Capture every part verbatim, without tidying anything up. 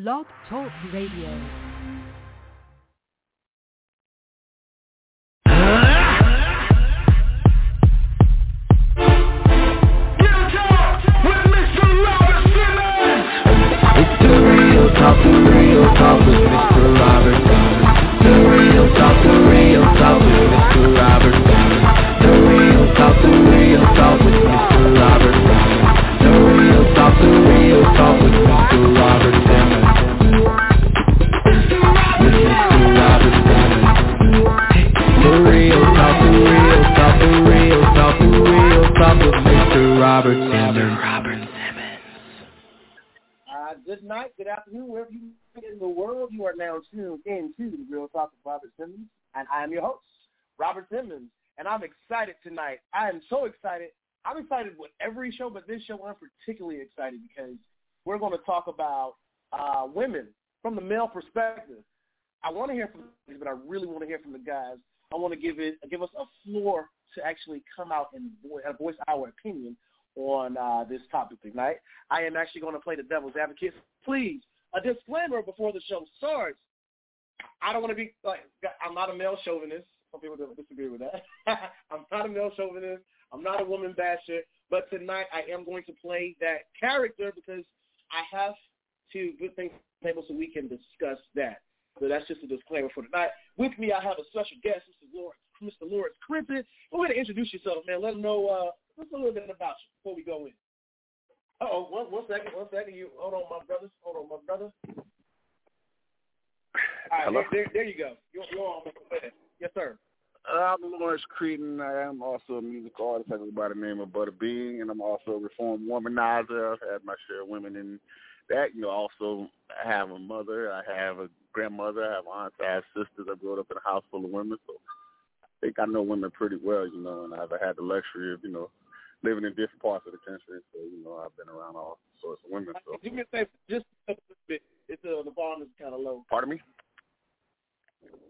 Log Talk Radio. The real talk with Mister Robert Simmons. The real talk, the real talk with Mister Robert Simmons. The real talk, the real talk with Mister Robert Simmons. The real talk, the real talk with Mister Robert Simmons. With Mister Robert Simmons. The real talk, the real talk, the real talk, the real talk with Mister Robert Simmons. Good night, good afternoon, wherever you are in the world. You are now tuned into the Real Talk with Robert Simmons, and I am your host, Robert Simmons, and I'm excited tonight. I am so excited. I'm excited with every show, but this show I'm particularly excited because we're going to talk about uh, women from the male perspective. I want to hear from you, but I really want to hear from the guys. I want to give it, give us a floor to actually come out and voice our opinion on uh, this topic tonight. I am actually going to play the devil's advocate. Please, a disclaimer before the show starts. I don't want to be like, I'm not a male chauvinist. Some people disagree with that. I'm not a male chauvinist. I'm not a woman basher. But tonight I am going to play that character because I have to good things on the table so we can discuss that. So that's just a disclaimer for tonight. With me, I have a special guest, Mister Lawrence, Mister Lawrence Creighton. Go ahead and introduce yourself, man. Let them know. Uh, Let's a little bit about you before we go in. Uh-oh, one, one second, one second. You, hold on, my brothers. Hold on, my brother. All right, hello. There, there, there you go. You're, you're on. Yes, sir. Uh, I'm Lawrence Creighton. I am also a music artist. I go by the name of Butterbean, and I'm also a reformed womanizer. I've had my share of women in that. You know, also I have a mother. I have a grandmother. I have aunts. I have sisters. I grew up in a house full of women, so I think I know women pretty well, you know, and I've had the luxury of, you know, living in different parts of the country, so, you know, I've been around all sorts of women. So. Do me a favor, just a little bit. It's, uh, the volume is kind of low. Pardon me?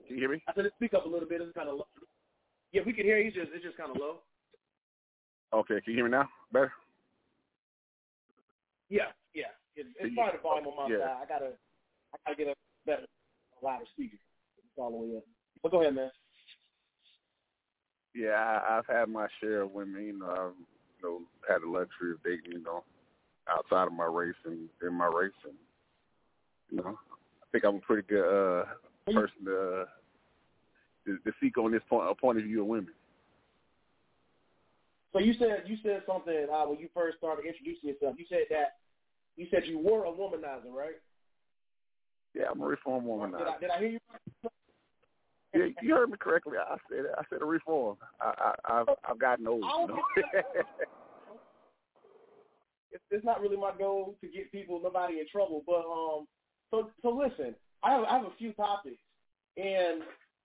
Can you hear me? I said speak up a little bit. It's kind of low. Yeah, we can hear you. It's just, it's just kind of low. Okay. Can you hear me now? Better? Yeah, yeah. It's, it's yeah. Probably the volume on my yeah. side. I got to I gotta get a better, a louder speaker. It's all the way up. But go ahead, man. Yeah, I, I've had my share of women. You know, I've you know, had the luxury of dating, you know, outside of my race and in my race. And, you know, I think I'm a pretty good uh, person to, uh, to to seek on this point, a point of view of women. So you said you said something uh, when you first started introducing yourself. You said that you said you were a womanizer, right? Yeah, I'm a reformed womanizer. Did I, did I hear you right? Yeah, you heard me correctly. I said I said a reform. I, I, I've I've gotten old. You know? it's, it's not really my goal to get people nobody in trouble, but um. So so listen, I have I have a few topics, and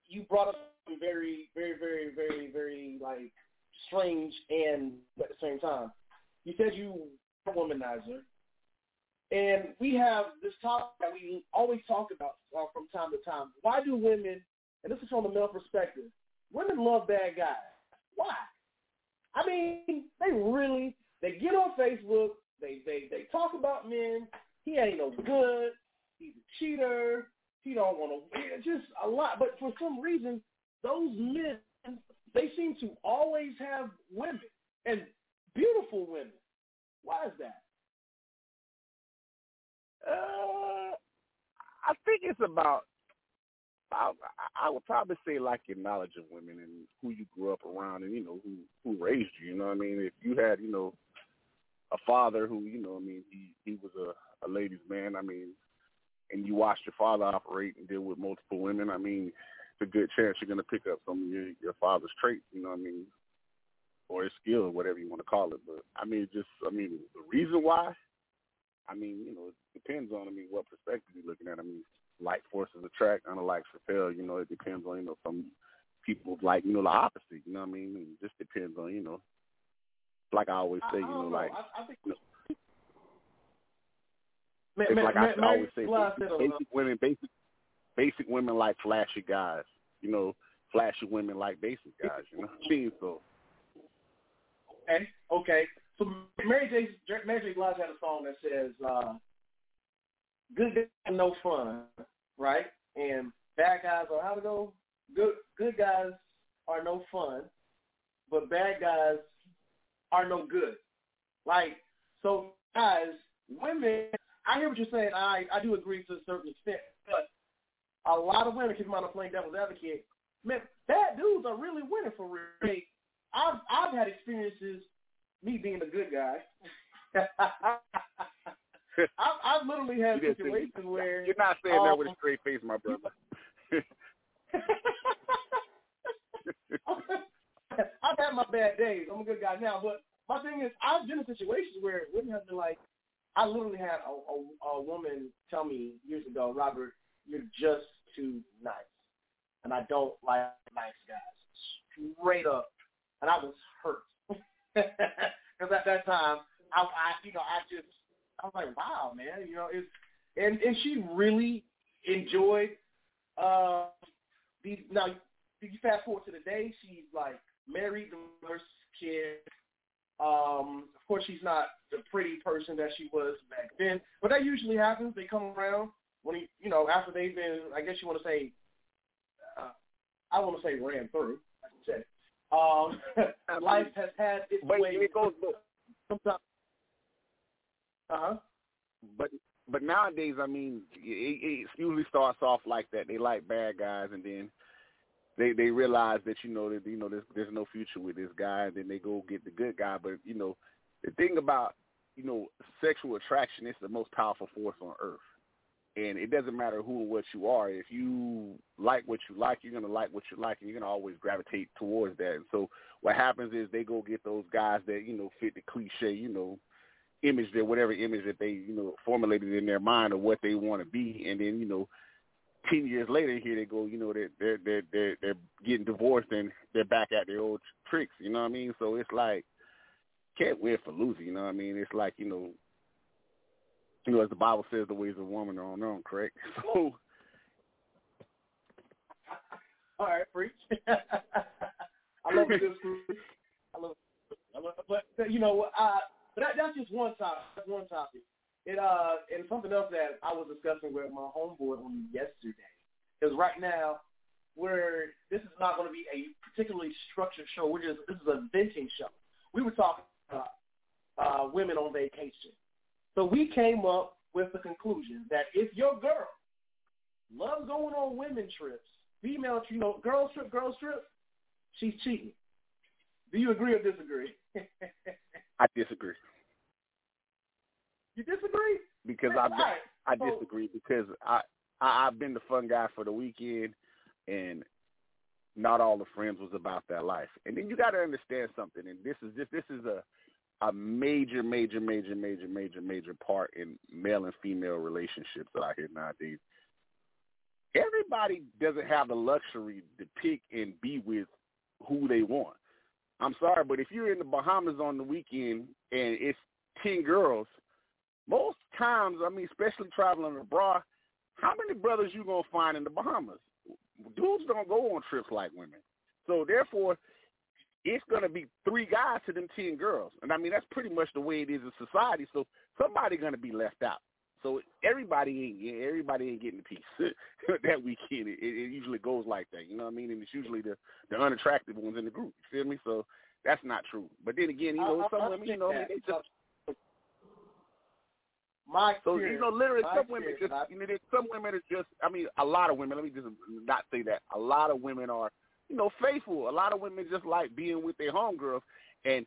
you brought up some very very very very very like strange and at the same time. You said you were a womanizer, and we have this topic that we always talk about uh, from time to time. Why do women? And this is from the male perspective. Women love bad guys. Why? I mean, they really, they get on Facebook, they they, they talk about men. He ain't no good. He's a cheater. He don't want to, just a lot. But for some reason, those men, they seem to always have women, and beautiful women. Why is that? Uh, I think it's about, I, I would probably say like your knowledge of women and who you grew up around and, you know, who, who raised you, you know what I mean? If you had, you know, a father who, you know, I mean, he, he was a, a ladies' man, I mean, and you watched your father operate and deal with multiple women, I mean, it's a good chance you're going to pick up some of your, your father's traits, you know what I mean, or his skill or whatever you want to call it. But, I mean, just, I mean, the reason why, I mean, you know, it depends on, I mean, what perspective you're looking at. I mean, like forces attract, unlike repel. You know, it depends on, you know, some people like, you know, the opposite. You know what I mean? It just depends on, you know, like I always say, you know, like, like I always say, basic women, basic, basic women like flashy guys. You know, flashy women like basic guys. You know what I mean? So. Okay. Okay. So Mary J. Mary J. Blige had a song that says, uh, good guys are no fun, right? And bad guys are how to go? Good good guys are no fun, but bad guys are no good. Like, so guys, women, I hear what you're saying. I, I do agree to a certain extent, but a lot of women, keep in mind I'm playing devil's advocate, man, bad dudes are really winning for real. Like, I've, I've had experiences, me being a good guy. I've, I've literally had situations you. where... You're not saying um, that with a straight face, my brother. I've had my bad days. I'm a good guy now. But my thing is, I've been in situations where women have been like, I literally had a, a, a woman tell me years ago, Robert, you're just too nice. And I don't like nice guys. Straight up. And I was hurt. Because at that time, I, I, you know, I just, I was like, wow, man, you know, it's, and, and she really enjoyed uh, these, now, if you fast forward to the day, she's like married, divorced, kid. Um, of course, she's not the pretty person that she was back then, but that usually happens. They come around when, he, you know, after they've been, I guess you want to say, uh, I want to say ran through, I should say. Um, life has had its but way. It goes, but, sometimes. Uh-huh. But but nowadays, I mean, it, it usually starts off like that. They like bad guys, and then they they realize that you know that you know there's, there's no future with this guy, and then they go get the good guy. But you know, the thing about you know sexual attraction is the most powerful force on earth, and it doesn't matter who or what you are. If you like what you like, you're gonna like what you like, and you're gonna always gravitate towards that. And so what happens is they go get those guys that you know fit the cliche, you know. image that whatever image that they, you know, formulated in their mind of what they want to be. And then, you know, ten years later here they go, you know, they're, they're, they're, they're, they're getting divorced and they're back at their old tricks. You know what I mean? So it's like, can't win for losing. You know what I mean? It's like, you know, you know, as the Bible says, the ways of woman are unknown, correct? So. All right, preach. I love this. I love it. I love it. But, you know, I, But that, that's just one topic. That's one topic. It uh, and something else that I was discussing with my homeboy on yesterday is right now, where this is not going to be a particularly structured show. We're just this is a venting show. We were talking about uh, women on vacation, so we came up with the conclusion that if your girl loves going on women trips, female, you know, girls trip, girls trip, she's cheating. Do you agree or disagree? I disagree. You disagree? Because I've, right. I so, disagree because I, I, I've been the fun guy for the weekend, and not all the friends was about that life. And then you got to understand something, and this is just this is a a major, major, major, major, major, major part in male and female relationships out here nowadays. Everybody doesn't have the luxury to pick and be with who they want. I'm sorry, but if you're in the Bahamas on the weekend and it's ten girls, most times, I mean, especially traveling abroad, how many brothers you going to find in the Bahamas? Dudes don't go on trips like women. So, therefore, it's going to be three guys to them ten girls. And, I mean, that's pretty much the way it is in society. So, somebody's going to be left out. So, everybody ain't, everybody ain't getting a piece that weekend. It, it usually goes like that, you know what I mean? And it's usually the, the unattractive ones in the group, you feel me? So that's not true. But then again, you know, I, some I, women, I you know, they just... My so, you know, literally, some women just, you know, some women are just, I mean, a lot of women, let me just not say that. A lot of women are, you know, faithful. A lot of women just like being with their homegirls. And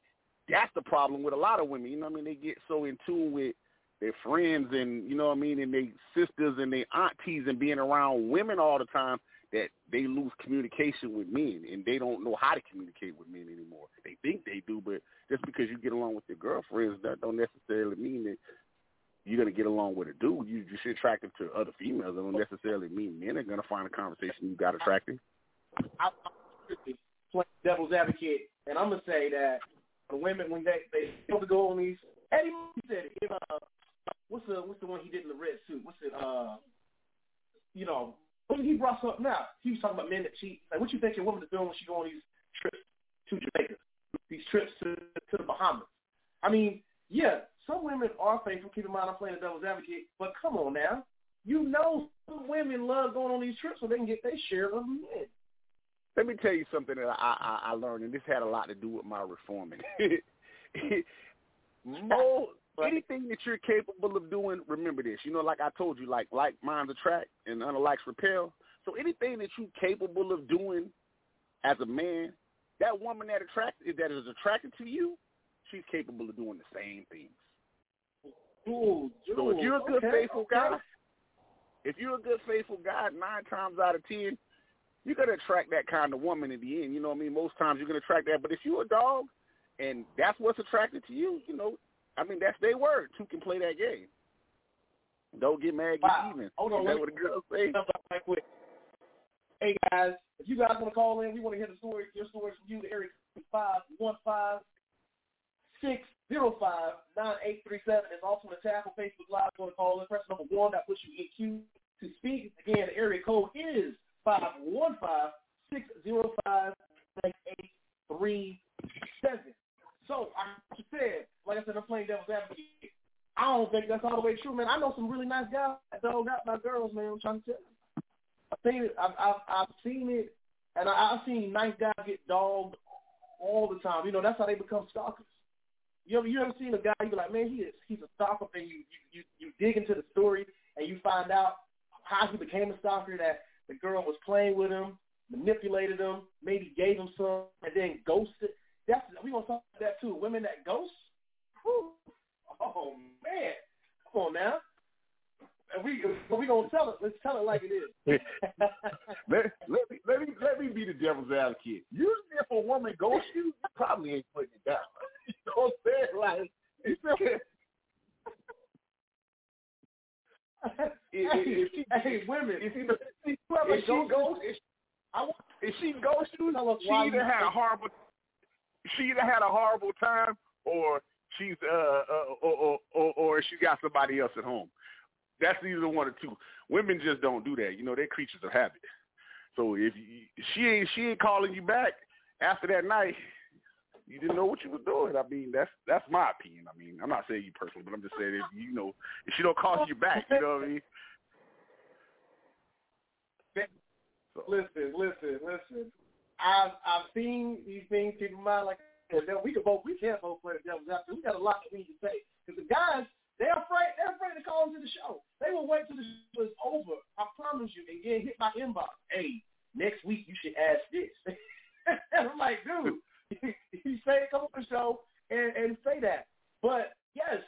that's the problem with a lot of women, you know what I mean? They get so in tune with their friends and, you know what I mean, and their sisters and their aunties and being around women all the time that they lose communication with men, and they don't know how to communicate with men anymore. They think they do, but just because you get along with your girlfriends, that don't necessarily mean that you're going to get along with a dude. You, you're attractive to other females. It don't necessarily mean men are going to find a conversation you got attractive. I, I'm playing devil's advocate, and I'm going to say that the women, when they, they go to go on these, Eddie said, if, uh, What's the what's the one he did in the red suit? What's it? Uh, you know, what he brought up now. He was talking about men that cheat. Like, what you think your woman is doing when she go on these trips to Jamaica, these trips to to the Bahamas? I mean, yeah, some women are faithful. Keep in mind, I'm playing the devil's advocate, but come on now, You know some women love going on these trips so they can get their share of men. Let me tell you something that I, I, I learned, and this had a lot to do with my reforming. More, anything that you're capable of doing, remember this. You know, like I told you, like like minds attract and unlikes repel. So anything that you're capable of doing as a man, that woman that attract that is attracted to you, she's capable of doing the same things. Ooh, dude, so if you're a good, okay, faithful okay. guy, if you're a good, faithful guy, nine times out of ten, you're going to attract that kind of woman in the end. You know what I mean? Most times you're going to attract that. But if you're a dog and that's what's attracted to you, you know, I mean, that's their word. Who can play that game? Don't get mad, get wow. even. Hold on. That's what the girls say. Hey, guys, if you guys want to call in, we want to hear the story, your story from you. The area five one five, six oh five, nine eight three seven is also on the tab on Facebook Live. If you want to call in, press number one. That puts you in queue to speak. Again, the area code is five one five, six oh five, nine eight three seven. So, I said, like I said, I'm playing devil's advocate. I don't think that's all the way true, man. I know some really nice guys that don't got my girls, man. I'm trying to tell you. I've seen it. I've, I've, I've seen it, and I, I've seen nice guys get dogged all the time. You know, that's how they become stalkers. You ever, you ever seen a guy, you be like, man, he is, he's a stalker, and you, you, you, you dig into the story, and you find out how he became a stalker, that the girl was playing with him, manipulated him, maybe gave him some, and then ghosted. That's we gonna talk about that too. Women that ghost. Whew. Oh man, come on now. We we gonna tell it. Let's tell it like it is. let, let me let me let me be the devil's advocate. Usually, if a woman ghosts you, you probably ain't putting it down. You know what I'm saying? Like it's not. Hey, if she, hey, women, if, you know, if, if she goes, if, if she goes to, she either had a horrible, she either had a horrible time, or she's uh, uh or, or, or or she got somebody else at home. That's either one or two. Women just don't do that, you know. They're creatures of habit. So if you, she ain't she ain't calling you back after that night, you didn't know what you were doing. I mean, that's that's my opinion. I mean, I'm not saying you personally, but I'm just saying, if you know, if she don't call you back, you know what I mean? So. Listen, listen, listen. I've I've seen these things. Keep in mind, like we can both we can both play the devil's advocate. We got a lot that we need to say because the guys they're afraid they're afraid to call into the show. They will wait till the show is over. I promise you, and get hit my inbox. Hey, next week you should ask this. And I'm like, dude. You say come on the show and, and say that. But, yes,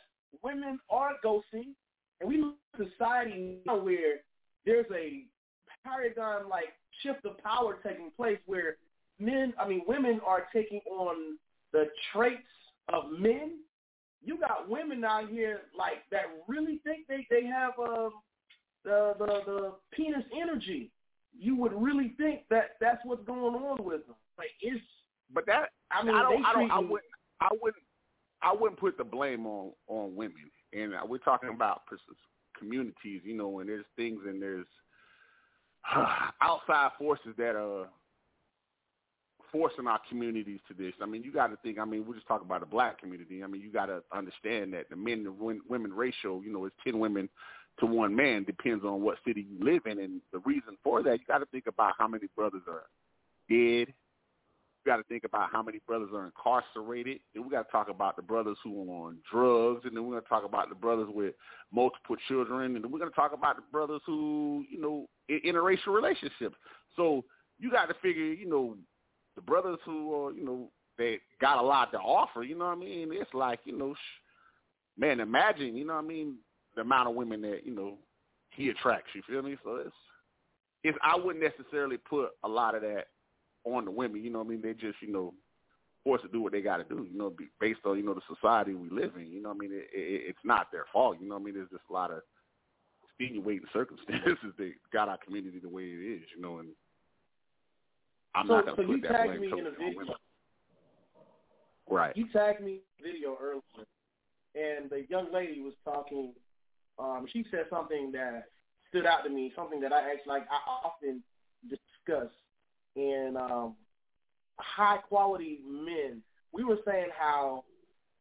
women are ghosting, and we live in a society now where there's a paradigm-like shift of power taking place where men, I mean, women are taking on the traits of men. You got women out here like that really think they, they have um, the, the, the penis energy. You would really think that that's what's going on with them. Like, it's But that I mean, I don't, I don't, I wouldn't, I wouldn't, I wouldn't put the blame on, on women. And we're talking about communities, you know, and there's things and there's uh, outside forces that are forcing our communities to this. I mean, you got to think. I mean, we're just talking about the black community. I mean, you got to understand that the men to women ratio, you know, is ten women to one man. Depends on what city you live in, and the reason for that, you got to think about how many brothers are dead. We got to think about how many brothers are incarcerated. Then we got to talk about the brothers who are on drugs, and then we're going to talk about the brothers with multiple children, and then we're going to talk about the brothers who, you know, in interracial relationships. So you got to figure, you know, the brothers who are, you know, they got a lot to offer. You know what I mean? It's like, you know, sh- man, imagine, you know what I mean, the amount of women that, you know, he attracts. You feel me? So it's, it's I wouldn't necessarily put a lot of that on the women, you know what I mean? They just, you know, forced to do what they got to do, you know, based on, you know, the society we live in, you know what I mean? It, it, it's not their fault, you know what I mean? There's just a lot of extenuating circumstances that got our community the way it is, you know, and I'm so, not going to so put that blame totally on women. Right. You tagged me in a video earlier, and the young lady was talking, um, she said something that stood out to me, something that I actually, like, I often discuss. And um, high-quality men, we were saying how,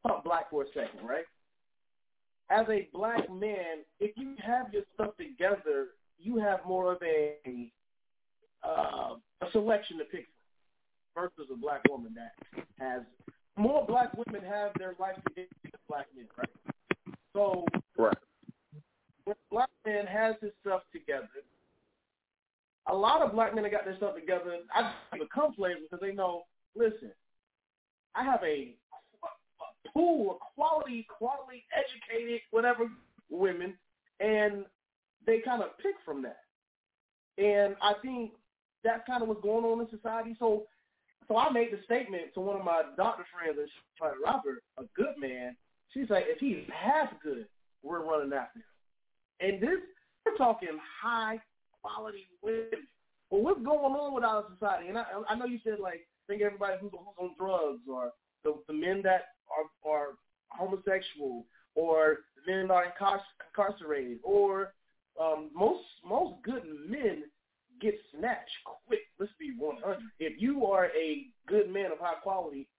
pump black for a second, right? as a black man, if you have your stuff together, you have more of a uh, a selection to pick from versus a black woman that has more black women have their life together than black men, right? So right. When a black man has his stuff together, a lot of black men that got their stuff together, I become slaves because they know, listen, I have a pool of quality, quality, educated, whatever women, and they kind of pick from that. And I think that's kind of what's going on in society. So so I made the statement to one of my doctor friends, and she's like, Robert, a good man, she's like, if he's half good, we're running after him. And this, we're talking high quality women. Well, what's going on with our society? And I, I know you said, like, think everybody who's, who's on drugs, or the, the men that are, are homosexual, or the men that are incarc- incarcerated, or um, most most good men get snatched quick. Let's be one hundred. If you are a good man of high quality,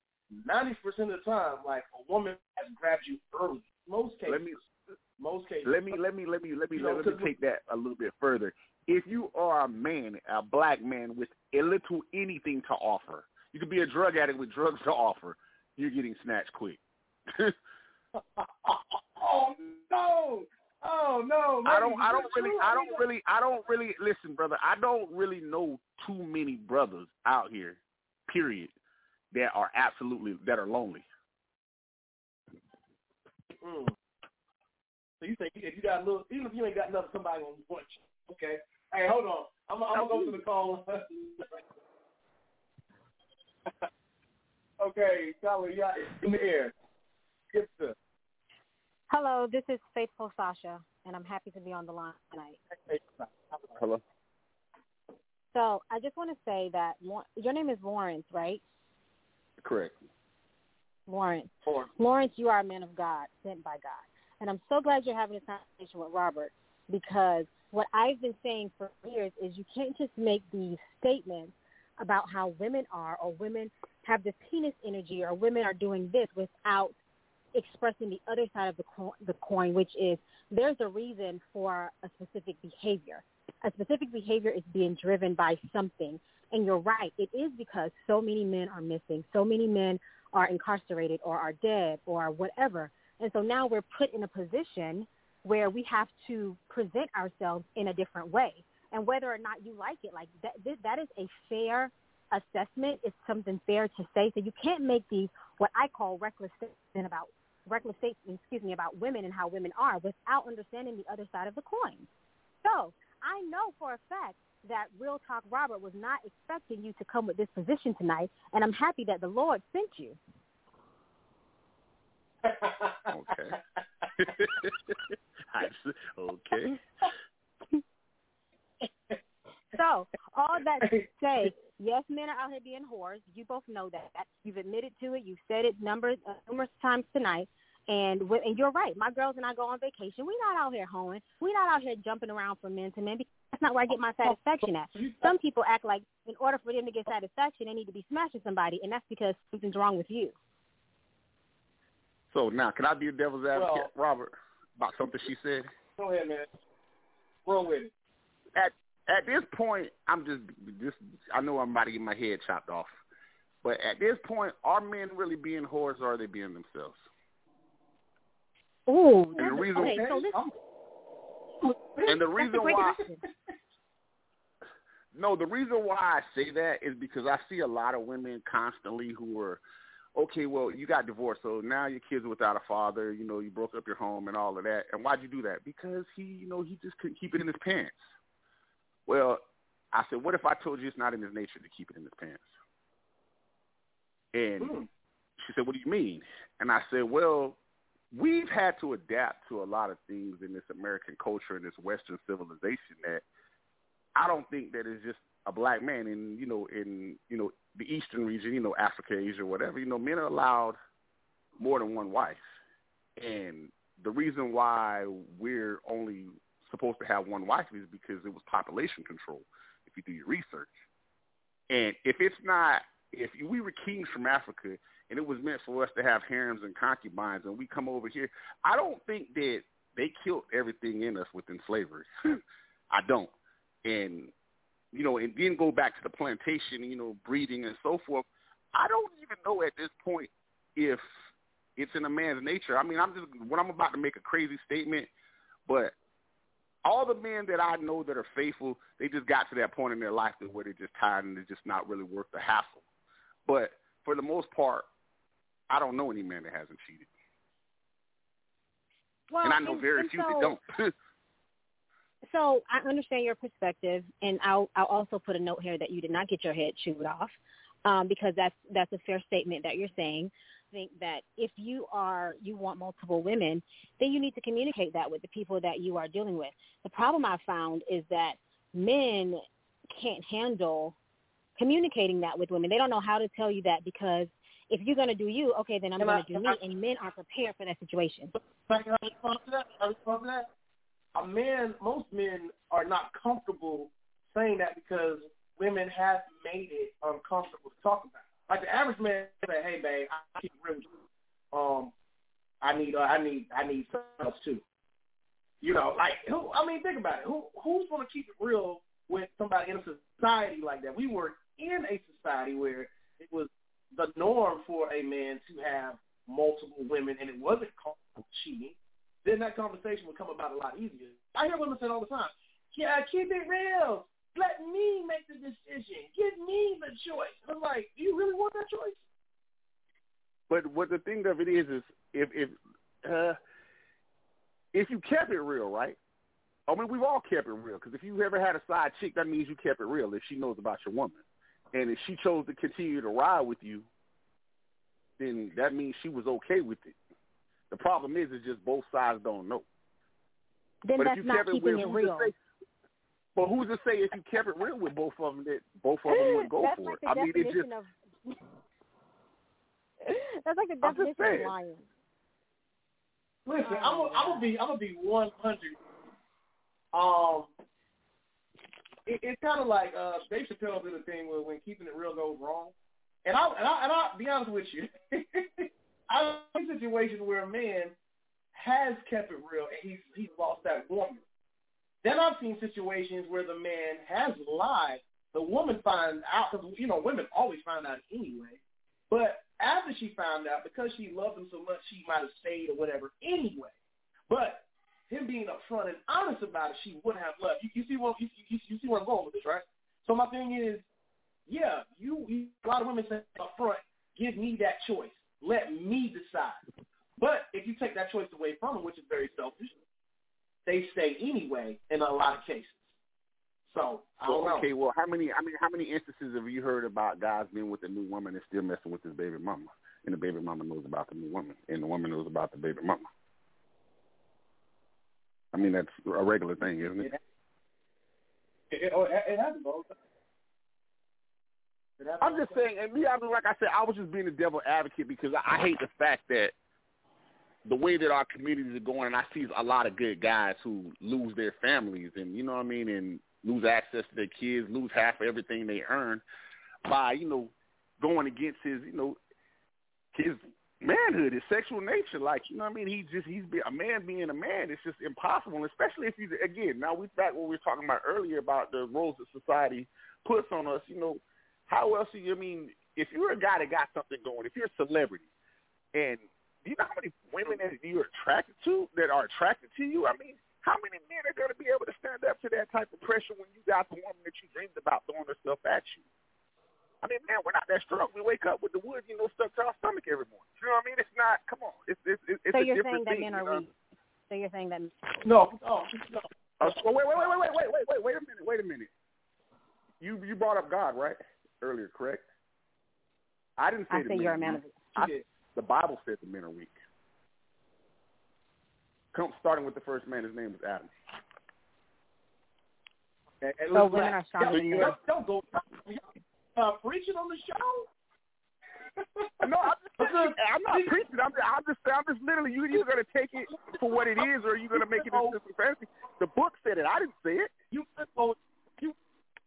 ninety percent of the time, like, a woman has grabbed you early. Most cases. Let me- Most cases. Let me let me let me let me, you know, let me take that a little bit further. If you are a man, a black man with a little anything to offer, you could be a drug addict with drugs to offer. You're getting snatched quick. Oh no! Oh no! Man. I don't. I don't really. I don't really. I don't really. Listen, brother. I don't really know too many brothers out here, period, that are absolutely that are lonely. Mm. So you think if you got a little, even if you ain't got nothing, somebody gonna want you. Okay. Hey, hold on. I'm, I'm gonna go to the call. Okay, Tyler, y'all in the air. Yes, sir. Hello, this is Faithful Sasha, and I'm happy to be on the line tonight. Hello. So I just want to say that your name is Lawrence, right? Correct. Lawrence. Lawrence. Lawrence, you are a man of God, sent by God. And I'm so glad you're having this conversation with Robert, because what I've been saying for years is you can't just make these statements about how women are, or women have this penis energy, or women are doing this, without expressing the other side of the coin, the coin, which is there's a reason for a specific behavior. A specific behavior is being driven by something. And you're right. It is because so many men are missing. So many men are incarcerated or are dead or whatever. And so now we're put in a position where we have to present ourselves in a different way. And whether or not you like it, like that, this, that is a fair assessment. It's something fair to say. So you can't make these what I call reckless statements about reckless statements, excuse me, about women and how women are without understanding the other side of the coin. So I know for a fact that Real Talk Robert was not expecting you to come with this position tonight, and I'm happy that the Lord sent you. Okay. Okay. So, all that to say, yes, men are out here being whores. You both know that. You've admitted to it. You've said it numbers, uh, numerous times tonight. And and you're right. My girls and I go on vacation. We're not out here hoeing. We're not out here jumping around from men to men, because that's not where I get my satisfaction at. Some people act like in order for them to get satisfaction, they need to be smashing somebody, and that's because something's wrong with you. So now, can I be a devil's advocate, well, Robert, about something she said? Go ahead, man. Roll with it. At at this point, I'm just just I know I'm about to get my head chopped off, but at this point, are men really being whores, or are they being themselves? Ooh, and the reason okay, so this, and the reason why no, the reason why I say that is because I see a lot of women constantly who are. Okay, well, you got divorced, so now your kids are without a father. You know, you broke up your home and all of that. And why'd you do that? Because he, you know, he just couldn't keep it in his pants. Well, I said, what if I told you it's not in his nature to keep it in his pants? And hmm. she said, what do you mean? And I said, well, we've had to adapt to a lot of things in this American culture and this Western civilization that I don't think that is just a black man in, you know, in, you know, the Eastern region, you know, Africa, Asia, whatever, you know, men are allowed more than one wife. And the reason why we're only supposed to have one wife is because it was population control, if you do your research. And if it's not, if we were kings from Africa and it was meant for us to have harems and concubines, and we come over here. I don't think that they killed everything in us within slavery. I don't. And, you know, and then go back to the plantation, you know, breeding and so forth. I don't even know at this point if it's in a man's nature. I mean, I'm just, when I'm about to make a crazy statement, but all the men that I know that are faithful, they just got to that point in their life where they're just tired and it's just not really worth the hassle. But for the most part, I don't know any man that hasn't cheated. Well, and I know and, very and few so, that don't. So I understand your perspective, and I'll, I'll also put a note here that you did not get your head chewed off. Um, because that's that's a fair statement that you're saying. I think that if you are you want multiple women, then you need to communicate that with the people that you are dealing with. The problem I found is that men can't handle communicating that with women. They don't know how to tell you that, because if you're going to do you, okay, then I'm going to do me, and men aren't prepared for that situation. Men, most men are not comfortable saying that because women have made it uncomfortable to talk about. Like the average man say, "Hey, babe, I keep really, um, I need, uh, I need, I need something else too." You know, like who? I mean, think about it. Who, who's going to keep it real with somebody in a society like that? We were in a society where it was the norm for a man to have multiple women, and it wasn't called cheating. Then that conversation would come about a lot easier. I hear women say all the time, "Yeah, keep it real. Let me make the decision. Give me the choice." And I'm like, do you really want that choice? But what the thing of it is, is if if uh, if you kept it real, right? I mean, we've all kept it real, because if you ever had a side chick, that means you kept it real if she knows about your woman. And if she chose to continue to ride with you, then that means she was okay with it. The problem is, is just both sides don't know. Then but that's if you not kept keeping it real. But who's to say if you kept it real with both of them that both of them would go that's for like it? I mean, it's just... Of, that's like the definition of lying. Listen, I'm gonna, I'm gonna be, I'm gonna be one hundred. Um, it, it's kind of like uh, Dave Chappelle did a thing where when keeping it real goes wrong, and I and I and I'll be honest with you, I've seen situations where a man has kept it real and he's he's lost that woman. Then I've seen situations where the man has lied. The woman finds out, because, you know, women always find out anyway. But after she found out, because she loved him so much, she might have stayed or whatever anyway. But him being upfront and honest about it, she would have left. You, you see what you, you, you see where I'm going with this, right? So my thing is, yeah, you, you a lot of women say upfront, give me that choice. Let me decide. But if you take that choice away from him, which is very selfish, they stay anyway in a lot of cases. So I don't well, okay, know. well, how many? I mean, how many instances have you heard about guys being with a new woman and still messing with his baby mama, and the baby mama knows about the new woman, and the woman knows about the baby mama? I mean, that's a regular thing, isn't it? It, it, it, it happens all the time. It happens I'm just saying, and me, I mean, like I said, I was just being a devil advocate because I, I hate the fact that the way that our communities are going, and I see a lot of good guys who lose their families and, you know what I mean, and lose access to their kids, lose half of everything they earn by, you know, going against his, you know, his manhood, his sexual nature. Like, you know what I mean? He just, he's been, a man being a man, it's just impossible, and especially if he's, again, now we're back what we were talking about earlier about the roles that society puts on us, you know, how else do you, I mean, if you're a guy that got something going, if you're a celebrity and, you know how many women that you're attracted to that are attracted to you? I mean, how many men are going to be able to stand up to that type of pressure when you got the woman that you dreamed about throwing herself at you? I mean, man, we're not that strong. We wake up with the wood, you know, stuck to our stomach every morning. You know what I mean? It's not. Come on, it's it's it's so a different thing. So you're saying that men are weak. So you're saying that no, oh, no. Uh, well, wait, wait, wait, wait, wait, wait, wait, wait a minute, wait a minute. You you brought up God right earlier, correct? I didn't say I the say men. You're a man of it. The Bible said the men are weak. Come, starting with the first man, his name was Adam. And, and so women are stronger than men. Don't go uh, preaching on the show. No, I'm, just, I'm not preaching. I'm just, I'm just, I'm just literally. You're either going to take it for what it is, or are you going to make it into some fantasy? The book said it. I didn't say it. You,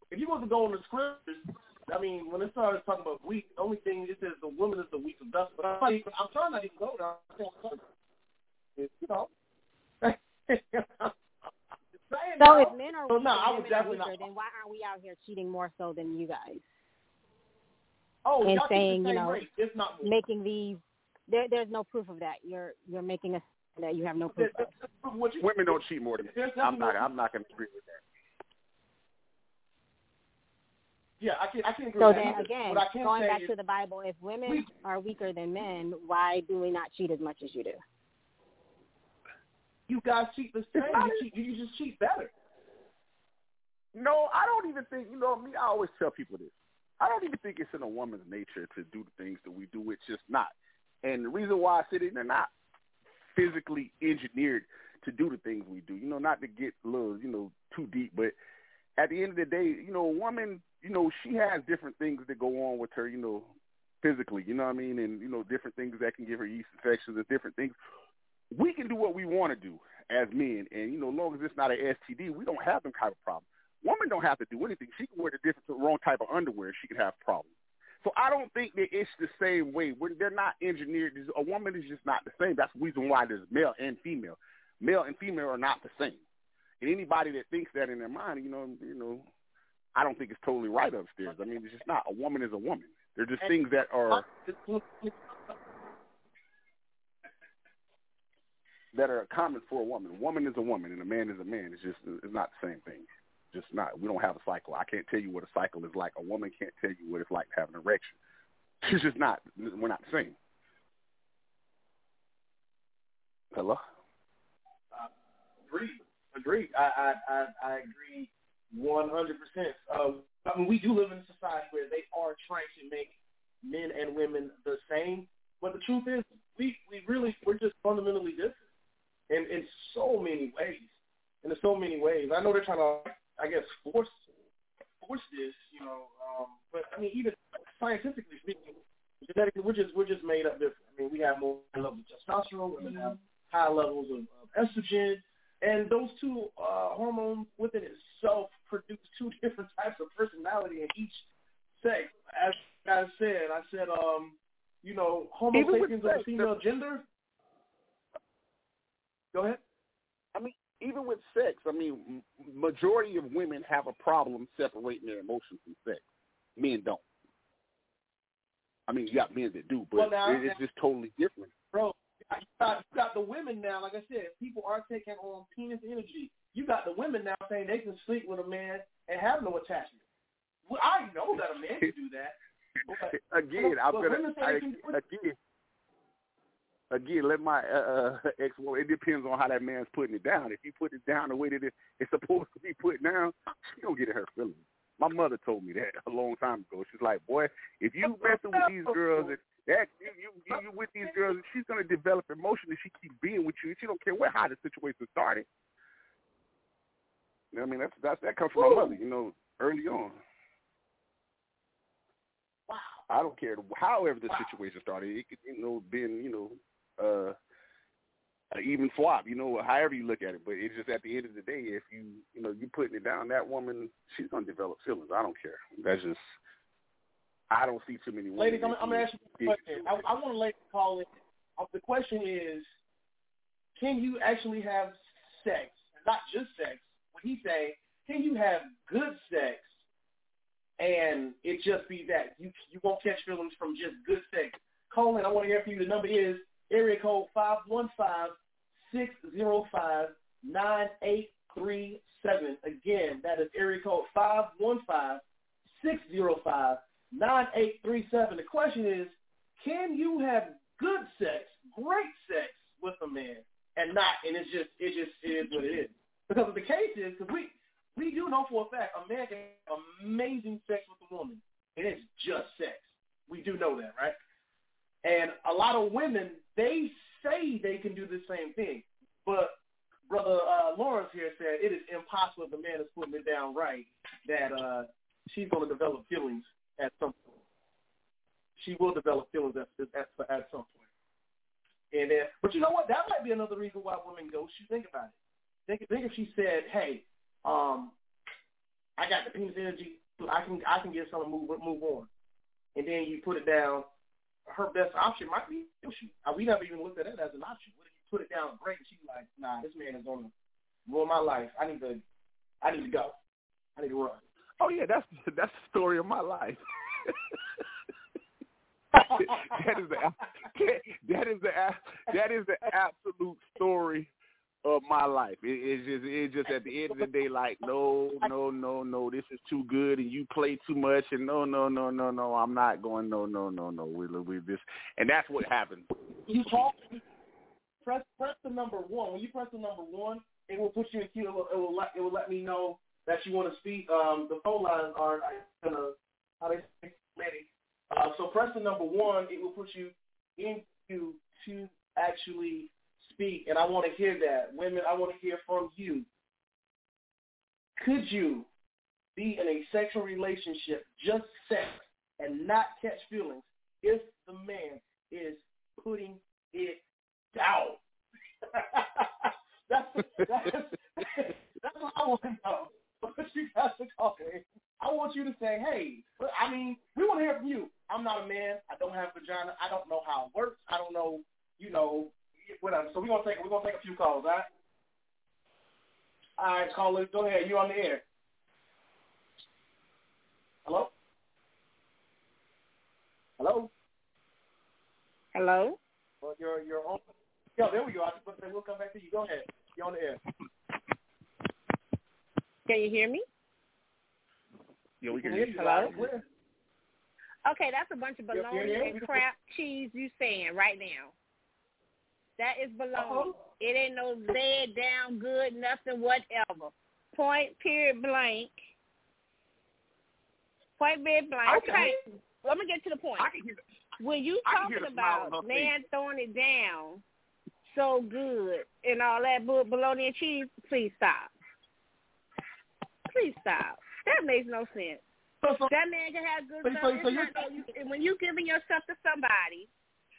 if you want to go on the scriptures, I mean, when it started talking about weak, the only thing it says the woman is the weak of dust. But I'm, not even, I'm trying not to even go down. It's, you know. So no. If men are so weaker, no, then why aren't we out here cheating more so than you guys? Oh, and saying, you know, it's not making these, there, there's no proof of that. You're you're making a that you have no proof there's, of. There's, you, Women don't cheat more than you. I'm not I'm not going to agree with that. Yeah, I can I can agree so with that. So then again, what I can going back is, to the Bible, if women we, are weaker than men, why do we not cheat as much as you do? You guys cheat the same. You, cheat, you just cheat better. No, I don't even think, you know me, I always tell people this. I don't even think it's in a woman's nature to do the things that we do. It's just not. And the reason why I said it, they're not physically engineered to do the things we do. You know, not to get a little, you know, too deep. But at the end of the day, you know, a woman, you know, she has different things that go on with her, you know, physically. You know what I mean? And, you know, different things that can give her yeast infections and different things. We can do what we want to do as men. And, you know, as long as it's not an S T D, we don't have them kind of problems. Women don't have to do anything. She can wear the different, the wrong type of underwear. She can have problems. So I don't think that it's the same way. We're, they're not engineered. A woman is just not the same. That's the reason why there's male and female. Male and female are not the same. And anybody that thinks that in their mind, you know, you know, I don't think it's totally right upstairs. I mean, it's just not. A woman is a woman. They're just and things that are that are common for a woman. A woman is a woman, and a man is a man. It's just it's not the same thing. Just not. We don't have a cycle. I can't tell you what a cycle is like. A woman can't tell you what it's like to have an erection. It's just not. We're not the same. Hello? Uh, agree. Agree. I, I, I, I agree one hundred percent. Um, I mean, we do live in a society where they are trying to make men and women the same. But the truth is, we, we really, we're just fundamentally different in, in so many ways. In so many ways. I know they're trying to... I guess, force force this, you know. Um, but, I mean, even scientifically speaking, genetically, we're just, we're just made up different. I mean, we have more high levels of testosterone. We have high levels of, of estrogen. And those two uh, hormones within itself produce two different types of personality in each sex. As I said, I said, um, you know, Homo sapiens of the female gender. Go ahead. I mean, even with sex, I mean, majority of women have a problem separating their emotions from sex. Men don't. I mean, you got men that do, but well, now, it's just totally different. Bro, you got, you got the women now, like I said, people are taking on penis energy. You got the women now saying they can sleep with a man and have no attachment. Well, I know that a man can do that. But, again, but, I'm but gonna I, again. Again, let my uh, ex woman. It depends on how that man's putting it down. If he put it down the way that it's supposed to be put down, she don't get in her feelings. My mother told me that a long time ago. She's like, "Boy, if you messing with these girls and that you you, you with these girls, she's gonna develop emotion if she keeps being with you. She don't care where how the situation started." You know what I mean, that's, that's that comes from Ooh. my mother. You know, early on. Wow. I don't care however the wow. situation started. It could, you know, been you know. Uh, an even swap, you know, however you look at it. But it's just at the end of the day, if you, you know, you're putting it down, that woman, she's going to develop feelings. I don't care. That's just, I don't see too many women. Ladies, I'm, I'm going to ask you a question. I, I want to let you call it. The question is, can you actually have sex, not just sex, what he's saying, can you have good sex and it just be that? You, you won't catch feelings from just good sex. Colin, I want to hear from you. The number is area code five one five, six oh five, nine eight three seven. Again, that is area code five one five, six oh five, nine eight three seven. The question is, can you have good sex, great sex with a man and not, and it's just, it just it is what it is. Because the case is, because we, we do know for a fact a man can have amazing sex with a woman, and it's just sex. We do know that, right? And a lot of women, they say they can do the same thing. But Brother uh, Lawrence here said it is impossible if the man is putting it down right that uh, she's going to develop feelings at some point. She will develop feelings at, at, at some point. And then, but you know what? That might be another reason why women go, she think about it. Think, think if she said, hey, um, I got the penis energy. I can I can get someone move move on, and then you put it down. Her best option might be she, we never even looked at that as an option. What if you put it down great? She's like, nah, this man is going to ruin my life. I need to I need to go. I need to run. Oh yeah, that's that's the story of my life. that is the that is the that is the absolute story of my life. It, it's just it's just at the end of the day, like no no no no, this is too good, and you play too much, and no no no no no, I'm not going no no no no. We we this, and that's what happens. You talk, press press the number one. When you press the number one, it will put you in queue. It will it will let, it will let me know that you want to speak. Um, the phone lines are gonna how they say ready. Uh, so press the number one, it will put you into to actually speak, and I want to hear that. Women, I want to hear from you. Could you be in a sexual relationship, just sex, and not catch feelings if the man is putting it down? that's, that's, that's what I want to know. But you guys are talking. I want you to say, hey, I mean, we want to hear from you. I'm not a man. I don't have a vagina. I don't know how it works. I don't know, you know, whatever. So we're going to take we're gonna take a few calls, all right? All right, caller, go ahead. You're on the air. Hello? Hello? Hello? Well, you're, you're on. Yeah, there we go. I just said we'll come back to you. Go ahead. You're on the air. Can you hear me? Yeah, we can hear you. Hello? Okay, that's a bunch of bologna yeah, yeah. and crap cheese you saying right now. That is bologna. Uh-oh. It ain't no laid down good, nothing, whatever. Point, period, blank. Point, period, blank. Okay. Well, I'm going to get to the point. When you talking about man throwing it down so good and all that bologna and cheese, please stop. Please stop. That makes no sense. So, so, that man can have good so, stuff. So, so you, and when you're giving yourself to somebody,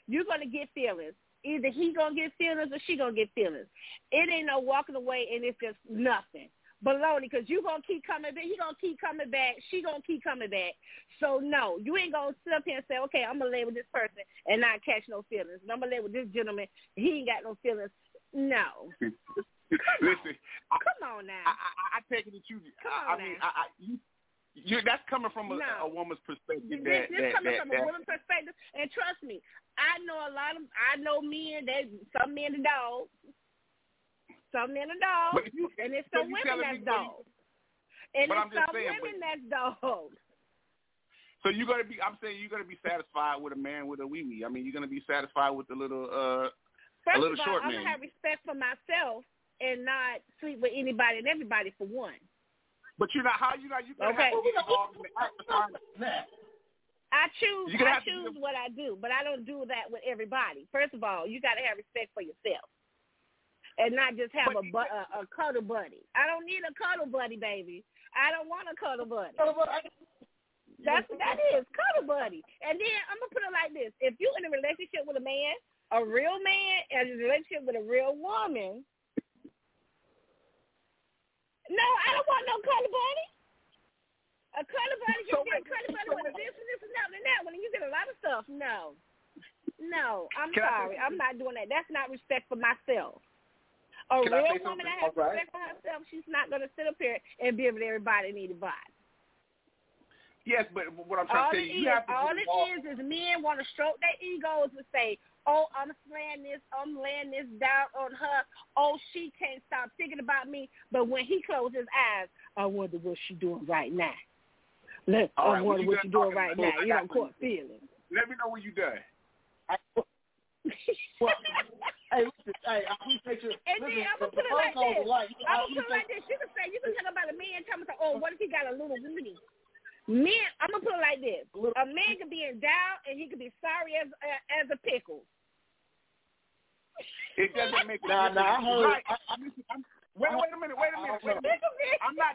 you're going to get feelings. Either he going to get feelings or she going to get feelings. It ain't no walking away and it's just nothing. Baloney, because you're going to keep coming back. He going to keep coming back. She going to keep coming back. So, no, you ain't going to sit up here and say, okay, I'm going to lay with this person and not catch no feelings. I'm going to lay with this gentleman. He ain't got no feelings. No. Come Listen, on. I, come on now. I, I, I take it that you. Come I, on I mean, now. I, I, you, you, that's coming from a, no. a woman's perspective. That, this that, coming that, from that. a woman's perspective, and trust me, I know a lot of. I know men. That some men are dogs, some men are dogs, you, and it's some women that's dogs, and it's some saying, women but, that's dogs. So you're gonna be. I'm saying you're gonna be satisfied with a man with a wee wee. I mean, you're gonna be satisfied with a little, uh, First a little of all, short I'm man. I'm gonna have respect for myself. And not sleep with anybody and everybody for one. But you're not how you not you can okay. have to get involved in the exercise. I choose I choose what I do, but I don't do that with everybody. First of all, you got to have respect for yourself, and not just have a, bu- a a cuddle buddy. I don't need a cuddle buddy, baby. I don't want a cuddle buddy. That's that is cuddle buddy. And then I'm gonna put it like this: if you're in a relationship with a man, a real man, and a relationship with a real woman. No, I don't want no color buddy. A color buddy, you so get a color buddy so with this and this and that and that one, and you get a lot of stuff. No. No, I'm can sorry. I'm not doing that. That's not respect for myself. A can real woman that has right. respect for herself, she's not going to sit up here and be with everybody and anybody. Yes, but what I'm trying all to say is you is, have to All it involved. is is men want to stroke their egos and say, oh, I'm slaying this, I'm laying this down on her. Oh, she can't stop thinking about me. But when he closed his eyes, I wonder what she's doing right now. Look, I right, wonder what she's doing right now. You don't caught feelings. Let me know when you're done. I, well, hey, listen, hey, I appreciate you. And listen, then I'm going to put it like this. Life, I'm going to put it like this. You can say, you can talk about a man and tell me, oh, what if he got a little weenie? Men, I'm going to put it like this. A man could be in doubt and he could be sorry as uh, as a pickle. It doesn't make it. Nah, nah, I heard. Right. I, I, I'm, I'm, wait, wait a minute, wait a minute, wait a minute. I'm not,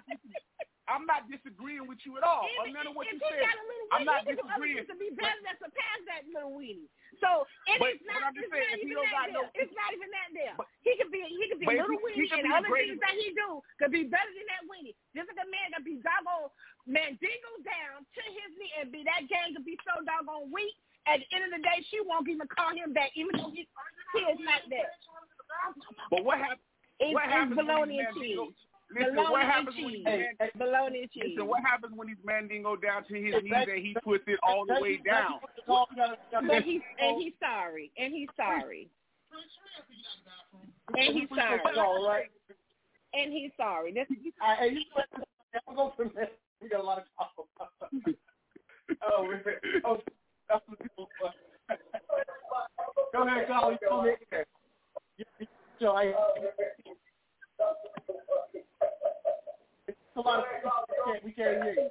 I'm I'm not disagreeing with you at all. If, none of what you said. Weenie, I'm not disagreeing. To be better than surpass that little weenie. So it but, is not, it's, saying, not even that no, it's not even that there. But, he could be he could be little weenie, and other things that he do could be better than that weenie. This is a man that be doggone mandingled down to his knee and be that gang could be so doggone weak. At the end of the day, she won't even call him back, even though he, he is not there. But what happens? What happens bologna and cheese. Listen, bologna what happens and cheese. When he's man- bologna and cheese. Listen, what happens when he's mandingo down to his knees and he puts it all the way down? But he's, and he's sorry. And he's sorry. And he's sorry. And he's sorry. This is. I'll go from there. We got a lot of talk. Oh, oh, that's what people. Go ahead, Colin. Go ahead. So I, it's a lot of things we can't hear you.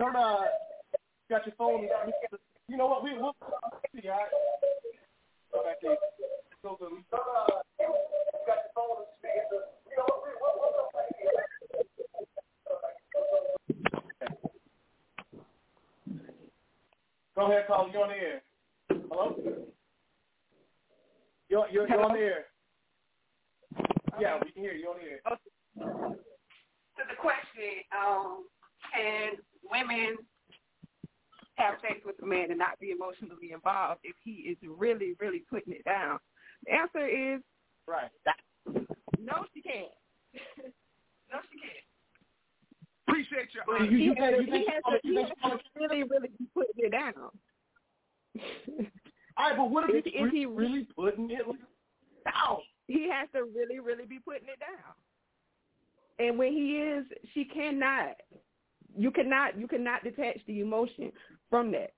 Turn uh, got your phone. You know what? We we'll see. All right. Go back in. Go to. Got your phone. You know what? Go ahead, Paul. You're on the air. Hello? You're, you're, you're on the air. Yeah, we can hear you. You're on the air. Okay. So the question, um, can women have sex with a man and not be emotionally involved if he is really, really putting it down? The answer is right. No, she can't. No, she can't. Appreciate your honesty. He, he, he has to, he has to really, really be putting it down. All right, but what if is, is he really putting it down? He has to really, really be putting it down. And when he is, she cannot. You cannot. You cannot detach the emotion from that.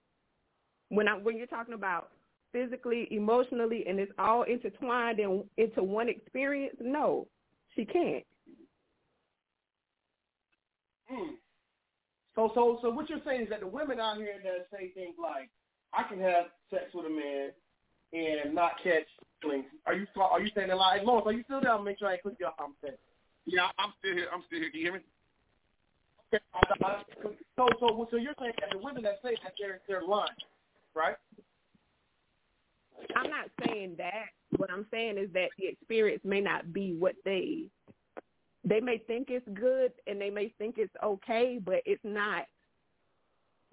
When I, when you're talking about physically, emotionally, and it's all intertwined in, into one experience, no, she can't. Mm. So, so, so, what you're saying is that the women out here that say things like, I can have sex with a man and not catch feelings. Are you are you saying that like, Lawrence, are you still there? I'll make sure I click your um thing. Yeah, I'm still here. I'm still here. Can you hear me? Okay. So so so you're saying that the women that say that they're they're lying, right? I'm not saying that. What I'm saying is that the experience may not be what they they may think it's good and they may think it's okay, but it's not.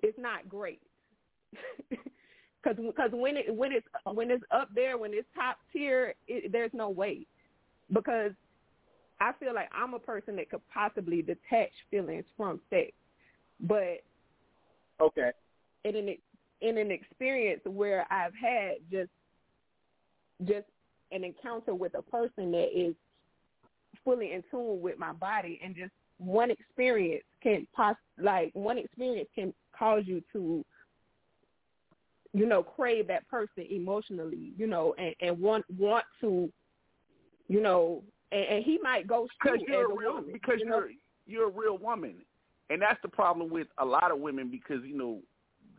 It's not great. Because because when it when it's when it's up there, when it's top tier, it, there's no way. Because I feel like I'm a person that could possibly detach feelings from sex, but okay, in an in an experience where I've had just just an encounter with a person that is fully in tune with my body, and just one experience can poss- like one experience can cause you to, you know, crave that person emotionally, you know, and, and want want to, you know, and, and he might go straight as a real, woman. Because you know? you're, you're a real woman. And that's the problem with a lot of women because, you know,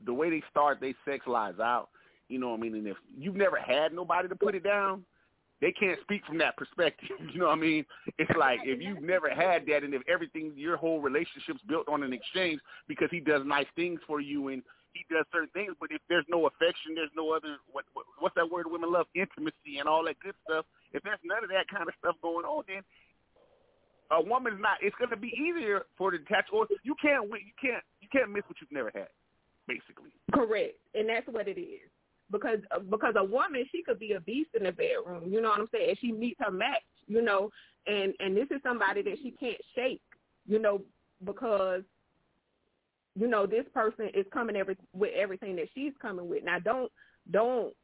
the way they start, they sex lives out, you know what I mean? And if you've never had nobody to put it down, they can't speak from that perspective, you know what I mean? It's like if you've never had that and if everything, your whole relationship's built on an exchange because he does nice things for you and he does certain things, but if there's no affection, there's no other, what, what, what's that word women love? Intimacy and all that good stuff. If there's none of that kind of stuff going on, then a woman's not, it's going to be easier for the detach, or you can't, you can't, you can't miss what you've never had, basically. Correct. And that's what it is. Because because a woman, she could be a beast in the bedroom, you know what I'm saying? And she meets her match, you know, and, and this is somebody that she can't shake, you know, because, you know, this person is coming every, with everything that she's coming with. Now, don't, don't,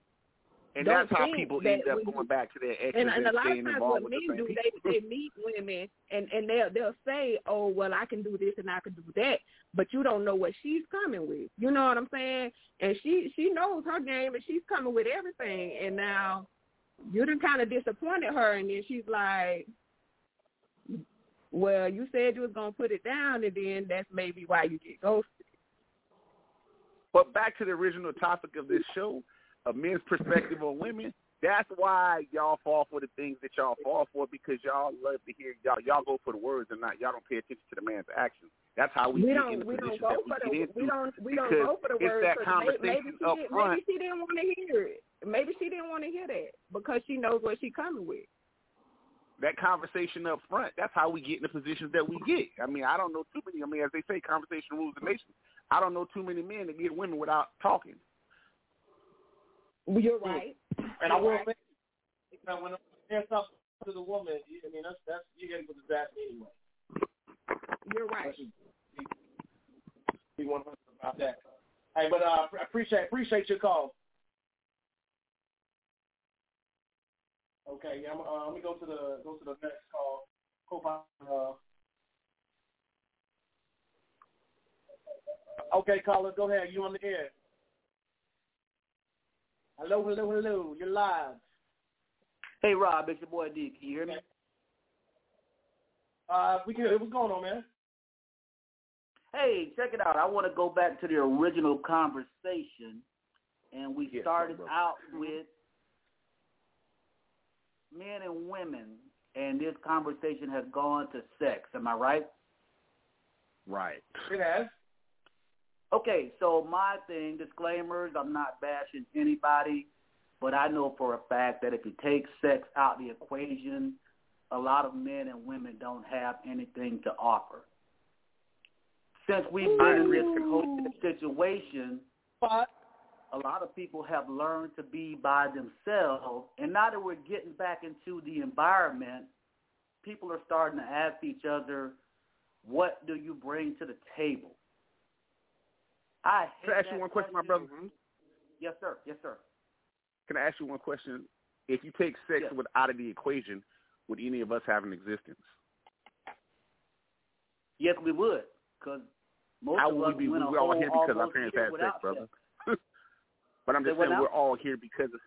and don't that's how people that end up we, going back to their exes and, and, and a lot of times what men do, they, they meet women and, and they'll, they'll say, oh, well, I can do this and I can do that, but you don't know what she's coming with. You know what I'm saying? And she, she knows her game and she's coming with everything. And now you done kind of disappointed her and then she's like, well, you said you was going to put it down, and then that's maybe why you get ghosted. But back to the original topic of this show, a men's perspective on women, That's why y'all fall for the things that y'all fall for, because y'all love to hear y'all. Y'all go for the words or not. Y'all don't pay attention to the man's actions. That's how we, we get in the we position that we get the, into. We don't, we don't go for the words. That conversation maybe, maybe, she did, maybe she didn't want to hear it. Maybe she didn't want to hear that because she knows what she's coming with. That conversation up front, that's how we get in the positions that we get. I mean, I don't know too many. I mean, as they say, conversation rules the nation. I don't know too many men that get women without talking. Well, you're right. And I will say, you know, when there's something to the woman, I mean, that's, that's you're getting with the that anyway. You're right. Be one hundred percent about that. Hey, but I uh, appreciate appreciate your call. Okay, yeah, I'm, uh, let me go to the go to the next call. Uh, okay, caller, go ahead. You on the air? Hello, hello, hello. You're live. Hey, Rob, it's your boy D. Can you hear me? Uh, we can. What's going on, man? Hey, check it out. I want to go back to the original conversation, and we yes, started bro. out with men and women, and this conversation has gone to sex. Am I right? Right. It has. Okay, so my thing, disclaimers, I'm not bashing anybody, but I know for a fact that if you take sex out the equation, a lot of men and women don't have anything to offer. Since we've been in this whole situation, but a lot of people have learned to be by themselves, and now that we're getting back into the environment, people are starting to ask each other, what do you bring to the table? I Can I ask you one question, my brother? Mm-hmm. Yes, sir. Yes, sir. Can I ask you one question? If you take sex yes. out of the equation, would any of us have an existence? Yes, we would. Because most How of would us we be? We were all here because our parents had sex, brother. But I'm just saying we're all here because of,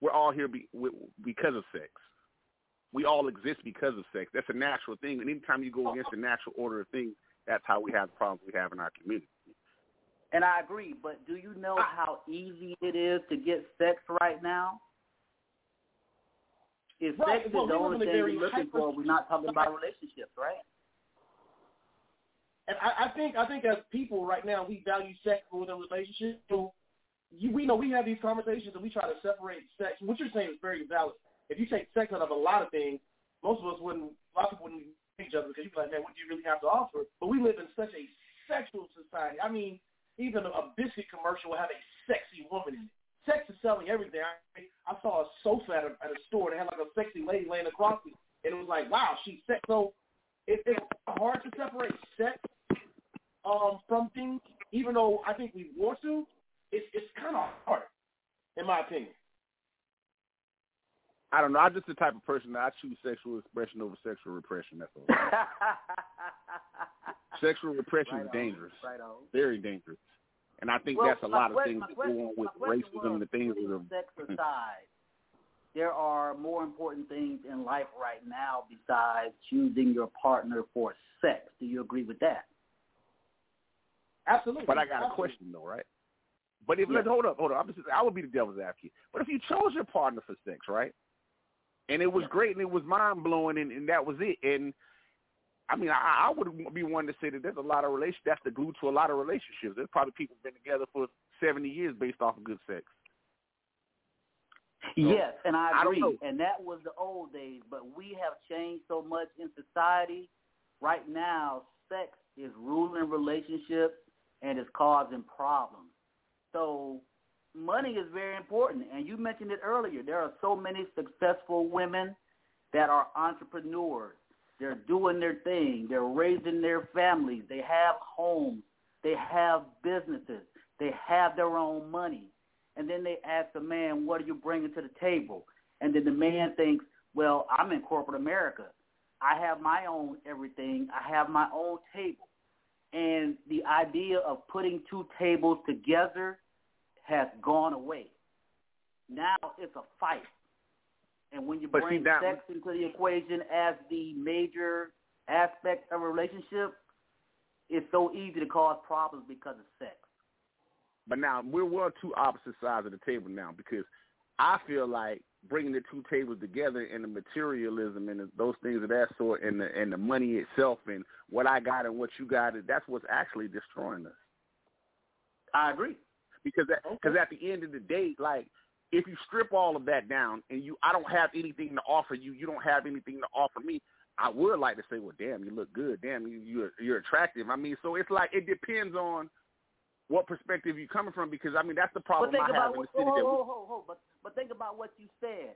we're all here be, we, because of sex. We all exist because of sex. That's a natural thing. And anytime you go against the natural order of things, that's how we have the problems we have in our community. And I agree, but do you know how easy it is to get sex right now? If right. sex well, is the only thing we're looking for, we're not talking about relationships, right? And I, I think I think as people right now, we value sex more than relationships. So you, we know we have these conversations and we try to separate sex. What you're saying is very valid. If you take sex out of a lot of things, most of us wouldn't, a lot of people wouldn't think each other because you'd be like, man, what do you really have to offer? But we live in such a sexual society. I mean, even a biscuit commercial will have a sexy woman in it. Sex is selling everything. I, I saw a sofa at a, at a store that had like a sexy lady laying across it, and it was like, wow, she's sexy. So it, it's hard to separate sex um, from things, even though I think we want to. It's, it's kind of hard, in my opinion. I don't know. I'm just the type of person that I choose sexual expression over sexual repression. That's all. Sexual repression right is dangerous, right very dangerous, and I think well, that's a lot of question, things that question, go on with racism and the things that are. Sex aside, there are more important things in life right now besides choosing your partner for sex. Do you agree with that? Absolutely. But I got Absolutely. a question though, right? But if yeah. let's hold up, hold up. I'm just, I would be the devil's advocate. But if you chose your partner for sex, right, and it was yeah. great and it was mind blowing and, and that was it, and I mean, I, I would be one to say that there's a lot of relationships. That's the glue to a lot of relationships. There's probably people who've been together for seventy years based off of good sex. So, yes, and I agree. I and that was the old days, but we have changed so much in society. Right now, sex is ruling relationships and is causing problems. So money is very important, and you mentioned it earlier. There are so many successful women that are entrepreneurs. They're doing their thing. They're raising their families. They have homes. They have businesses. They have their own money. And then they ask the man, what are you bringing to the table? And then the man thinks, well, I'm in corporate America. I have my own everything. I have my own table. And the idea of putting two tables together has gone away. Now it's a fight. And when you but bring see, that, sex into the equation as the major aspect of a relationship, it's so easy to cause problems because of sex. But now we're well two opposite sides of the table now because I feel like bringing the two tables together and the materialism and the, those things of that sort and the, and the money itself and what I got and what you got, that's what's actually destroying us. I agree. Because that, okay. 'cause at the end of the day, like, if you strip all of that down and you, I don't have anything to offer you, you don't have anything to offer me, I would like to say, well, damn, you look good. Damn, you, you're, you're attractive. I mean, so it's like it depends on what perspective you're coming from because, I mean, that's the problem I have in the city. Hold, hold, hold, but, but think about what you said.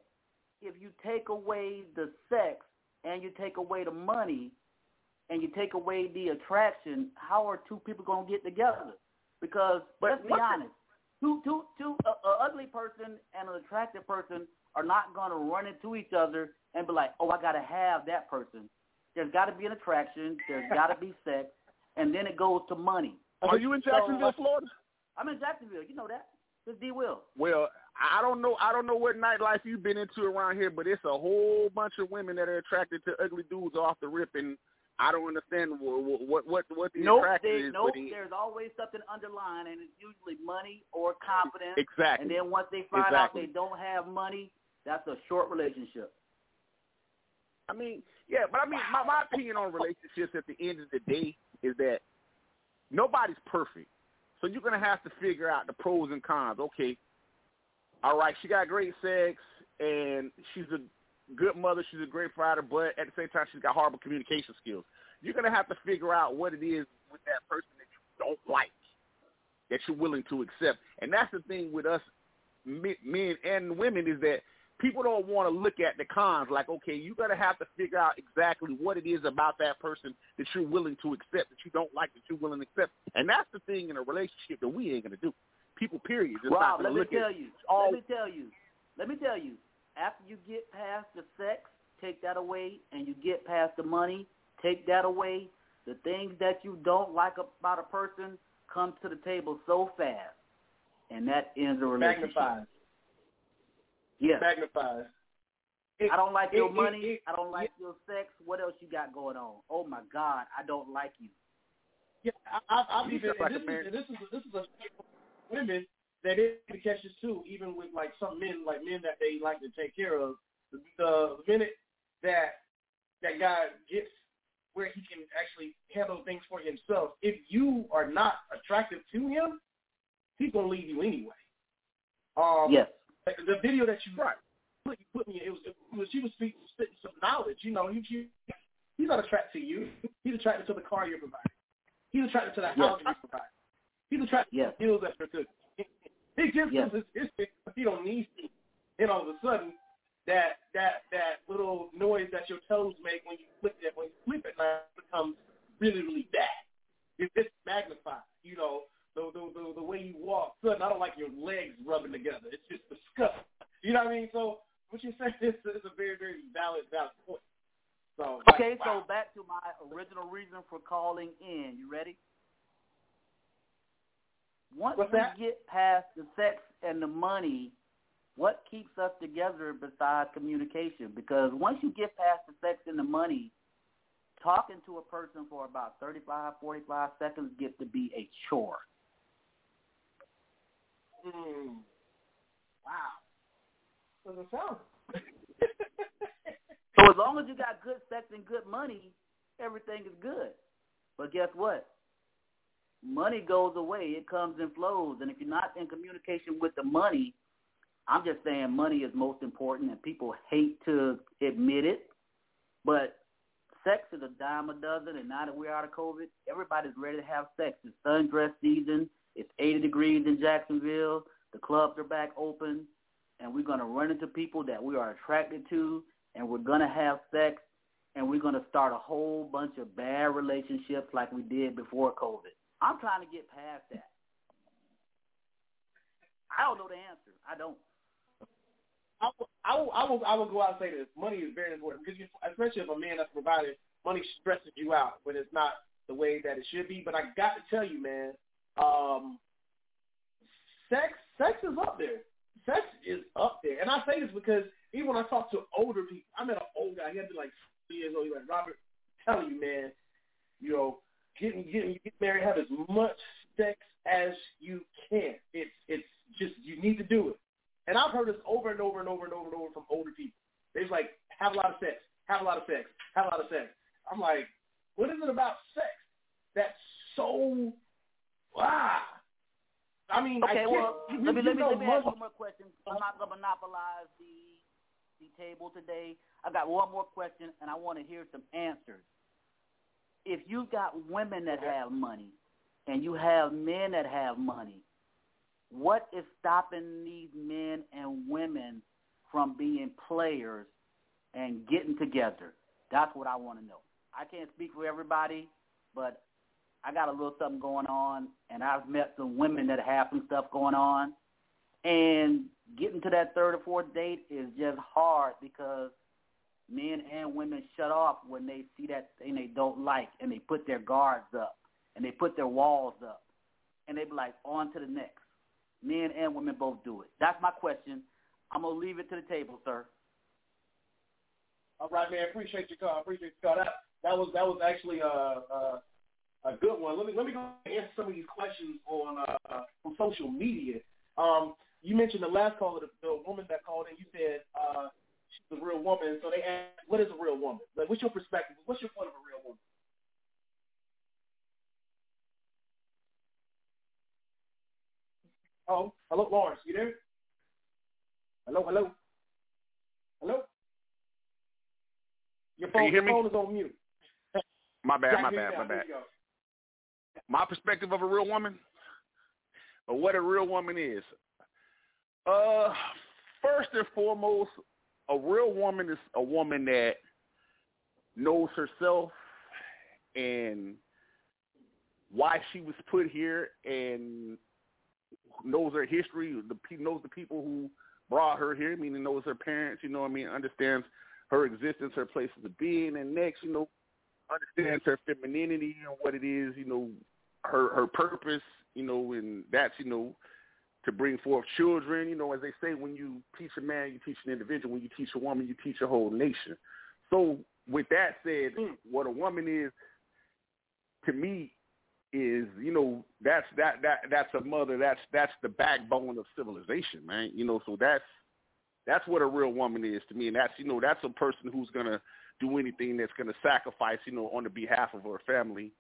If you take away the sex and you take away the money and you take away the attraction, how are two people going to get together? Because, but let's be honest, two, two, two, a, a ugly person and an attractive person are not going to run into each other and be like, oh, I got to have that person. There's got to be an attraction. There's got to be sex. And then it goes to money. Are you in Jacksonville, so, Florida? I'm in Jacksonville. You know that. It's D. Will. Well, I don't know. I don't know what nightlife you've been into around here, but it's a whole bunch of women that are attracted to ugly dudes off the rip, and I don't understand what what what, what the nope, attraction they, is. Nope, it, there's always something underlying, and it's usually money or confidence. Exactly. And then once they find exactly. out they don't have money, that's a short relationship. I mean, yeah, but I mean, my, my opinion on relationships at the end of the day is that nobody's perfect. So you're going to have to figure out the pros and cons. Okay, all right, she got great sex, and she's a good mother, she's a great fighter, but at the same time, she's got horrible communication skills. You're going to have to figure out what it is with that person that you don't like, that you're willing to accept. And that's the thing with us men and women is that people don't want to look at the cons. Like, okay, you're going to have to figure out exactly what it is about that person that you're willing to accept, that you don't like, that you're willing to accept. And that's the thing in a relationship that we ain't going to do. People, period. Rob, let me tell you. Let me tell you. Let me tell you. After you get past the sex, take that away, and you get past the money, take that away. The things that you don't like about a person comes to the table so fast, and that ends a relationship. Magnifies. Yes. Magnifies. It, I don't like your it, money. It, it, I don't like it, your sex. What else you got going on? Oh, my God, I don't like you. Yeah, I've even – this is this is a – women – that it catches too, even with like some men, like men that they like to take care of. The, the minute that that guy gets where he can actually handle things for himself, if you are not attractive to him, he's gonna leave you anyway. Um, yes. The video that you right, put, you put me in, it was, it was she was speaking, spitting some knowledge. You know, he, he, he's not attracted to you. He's attracted to the car you're providing. He's attracted to the yes. house you're providing. He's attracted yes. to the deals that you're good. It gives yes. him his history, but he don't need to. And all of a sudden, that that that little noise that your toes make when you flip it, when you flip it, now becomes really, really bad. It's just magnified, you know, the the the, the way you walk. Sudden, I don't like your legs rubbing together. It's just disgusting. You know what I mean? So what you're saying is, is a very, very valid, valid point. So okay, like, so wow. back to my original reason for calling in. You ready? Once we get past the sex and the money, what keeps us together besides communication? Because once you get past the sex and the money, talking to a person for about thirty-five, forty-five seconds gets to be a chore. Mm. Wow. Doesn't sound. So as long as you got good sex and good money, everything is good. But guess what? Money goes away. It comes and flows. And if you're not in communication with the money, I'm just saying money is most important, and people hate to admit it. But sex is a dime a dozen, and now that we're out of COVID, everybody's ready to have sex. It's sundress season. It's eighty degrees in Jacksonville. The clubs are back open, and we're going to run into people that we are attracted to, and we're going to have sex, and we're going to start a whole bunch of bad relationships like we did before COVID. I'm trying to get past that. I don't know the answer. I don't. I will, I will, I will, I will go out and say this. Money is very important, because you, especially if a man that's provided, money stresses you out when it's not the way that it should be. But I got to tell you, man, um, sex, sex is up there. Sex is up there. And I say this because even when I talk to older people, I met an old guy. He had to be like years old. He's like, Robert, I'm telling you, man, you know, Getting, getting, get married, have as much sex as you can. It's, it's just, you need to do it. And I've heard this over and over and over and over and over from older people. They was like, have a lot of sex, have a lot of sex, have a lot of sex. I'm like, what is it about sex that's so, ah? I mean, okay, I well, you, let me, you let me, let me ask one more question. I'm not going to monopolize the the table today. I got one more question, and I want to hear some answers. If you've got women that have money and you have men that have money, what is stopping these men and women from being players and getting together? That's what I want to know. I can't speak for everybody, but I got a little something going on, and I've met some women that have some stuff going on. And getting to that third or fourth date is just hard because men and women shut off when they see that thing they don't like, and they put their guards up, and they put their walls up, and they be like, on to the next. Men and women both do it. That's my question. I'm going to leave it to the table, sir. All right, man. Appreciate your call. Appreciate your call. That, that was that was actually a, a, a good one. Let me let me go answer some of these questions on uh, from social media. Um, you mentioned the last caller, the, the woman that called in. You said uh, she's a real woman. So they asked, what is a real woman? Like, what's your perspective? What's your point of a real woman? Oh, hello, Lawrence. You there? Hello, hello, hello. Your phone, Can you hear your phone me? Is on mute. My bad, my bad, my bad. My perspective of a real woman, or what a real woman is. Uh, first and foremost, a real woman is a woman that knows herself and why she was put here, and knows her history, the knows the people who brought her here, meaning knows her parents, you know what I mean, understands her existence, her place of being, and next, you know, understands her femininity and what it is, you know, her her purpose, you know, and that's, you know, to bring forth children. You know, as they say, when you teach a man, you teach an individual. When you teach a woman, you teach a whole nation. So with that said, mm. what a woman is, to me, is, you know, that's that that that's a mother, that's that's the backbone of civilization, man. You know, so that's that's what a real woman is to me, and that's, you know, that's a person who's gonna do anything that's gonna sacrifice, you know, on the behalf of her family,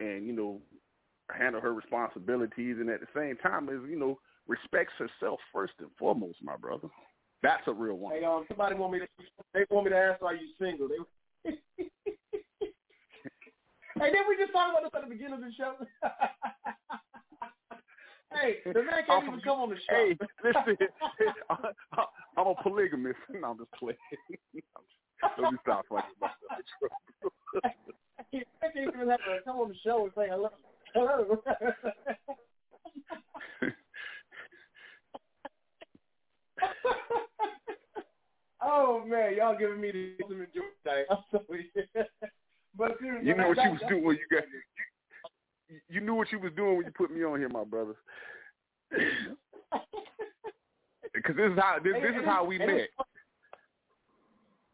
and, you know, handle her responsibilities, and at the same time is, you know, respects herself first and foremost, my brother. That's a real woman. Hey, um, somebody want me to they want me to ask, are you single? They Hey, didn't we just talk about this at the beginning of the show? Hey, the man can't I'm even a, come on the show. Hey, listen, I'm a polygamist. No, I'm just playing. Let me stop fucking about that. Hey, I can't even have to come on the show and say hello. Hello. Oh, man, y'all giving me the ultimate joy today. I'm sorry. But you know what you was doing when you got you, you knew what you was doing when you put me on here, my brother. Because this is how this, this is how we met.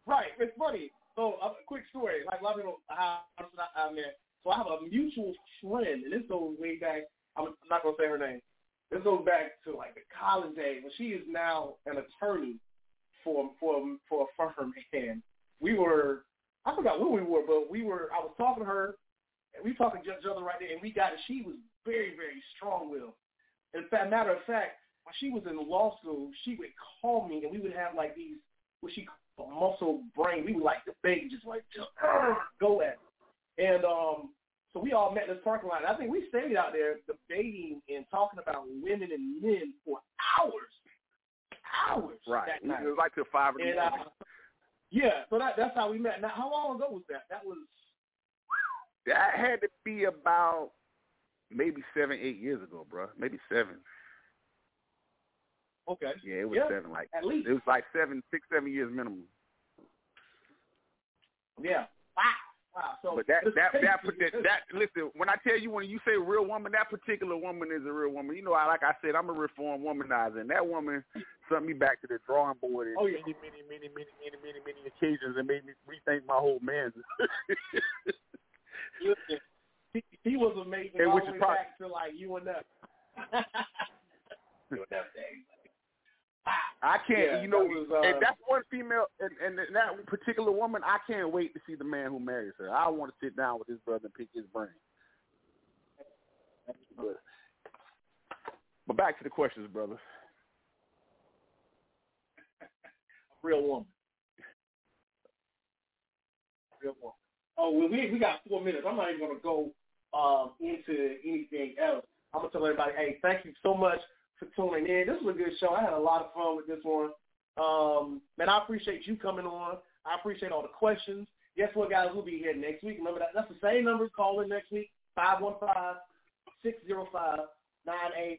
Right, it's funny. So a uh, quick story, like a lot of people, how I met. So I have a mutual friend, and this goes way back. I'm not gonna say her name. This goes back to like the college days. Well, she is now an attorney for for for a firm, and we were. I forgot who we were, but we were, I was talking to her, and we were talking to each other right there, and we got it. She was very, very strong-willed. In fact, matter of fact, when she was in law school, she would call me, and we would have, like, these, what she called muscle brain. We would, like, debate, just, like, just uh, go at it. And um, so we all met in this parking lot, and I think we stayed out there debating and talking about women and men for hours, hours. Right. That night. It was like till five or and, uh, yeah, so that, that's how we met. Now, how long ago was that? That was... That had to be about maybe seven, eight years ago, bro. Maybe seven. Okay. Yeah, it was yeah, seven. Like at least. It was like seven, six, seven years minimum. Yeah. Wow. Wow. So but that, that, that, that, that, listen, when I tell you, when you say real woman, that particular woman is a real woman. You know, I, like I said, I'm a reformed womanizer, and that woman... sent me back to the drawing board in oh, yeah. many, many, many, many, many, many, many occasions and made me rethink my whole man. he, he was amazing all the way probably, back to, like, you and us. You and us, wow. I can't, yeah, you know, that was, uh, if that's one female, and, and that particular woman, I can't wait to see the man who marries her. I want to sit down with his brother and pick his brain. But, but back to the questions, brother. Real woman. Real woman. Oh, well, we we got four minutes. I'm not even going to go um, into anything else. I'm going to tell everybody, hey, thank you so much for tuning in. This was a good show. I had a lot of fun with this one. Um, man, I appreciate you coming on. I appreciate all the questions. Guess what, guys? We'll be here next week. Remember, that that's the same number. Call in next week, five one five, six oh five, nine eight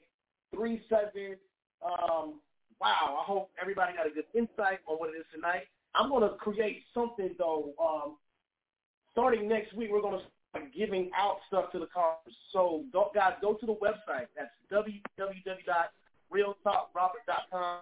three seven. Um, wow, I hope everybody got a good insight on what it is tonight. I'm going to create something, though. Um, starting next week, we're going to start giving out stuff to the conference. So, go, guys, go to the website. That's w w w dot real talk robert dot com.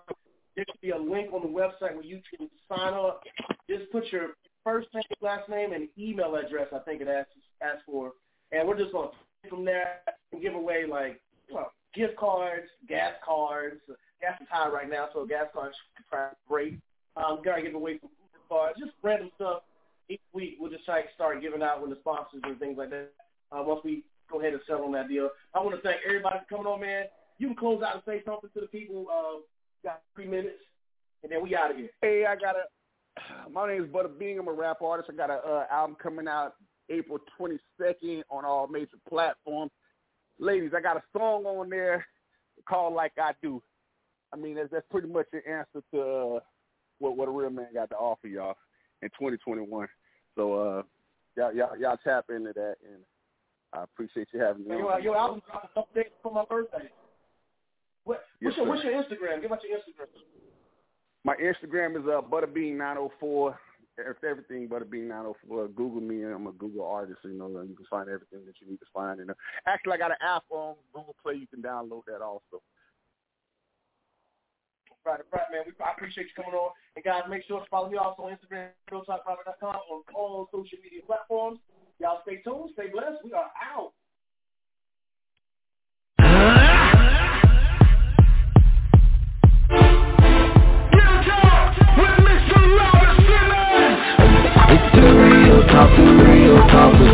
There should be a link on the website where you can sign up. Just put your first name, last name, and email address, I think it asks, asks for. And we're just going to pick from there and give away, like, well, gift cards, gas cards. Gas is high right now, so gas cards are great. Um, got to give away some Uber cards, just random stuff. Each week, we'll just try to start giving out with the sponsors and things like that uh, once we go ahead and settle on that deal. I want to thank everybody for coming on, man. You can close out and say something to the people. Uh, got three minutes, and then we out of here. Hey, I got a – my name is Butterbean. I'm a rap artist. I got an uh, album coming out April twenty-second on all major platforms. Ladies, I got a song on there called Like I Do. I mean, that's, that's pretty much the answer to uh, what, what a real man got to offer y'all in twenty twenty-one. So uh, y'all, y'all, y'all tap into that, and I appreciate you having me on. Your, your album dropped a couple days for my birthday. What, yes, what's, your, what's your Instagram? Give out your Instagram. My Instagram is uh, Butterbean nine oh four. It's everything Butterbean nine oh four. Google me. I'm a Google artist, you know, and you can find everything that you need to find. And uh, actually, I got an app on Google Play. You can download that also. Right, right, man. We, I appreciate you coming on. And, guys, make sure to follow me also on Instagram, real talk robert dot com, on all social media platforms. Y'all stay tuned. Stay blessed. We are out. Real Talk with Mister Robert Simmons. It's the Real Talk, the Real Talk.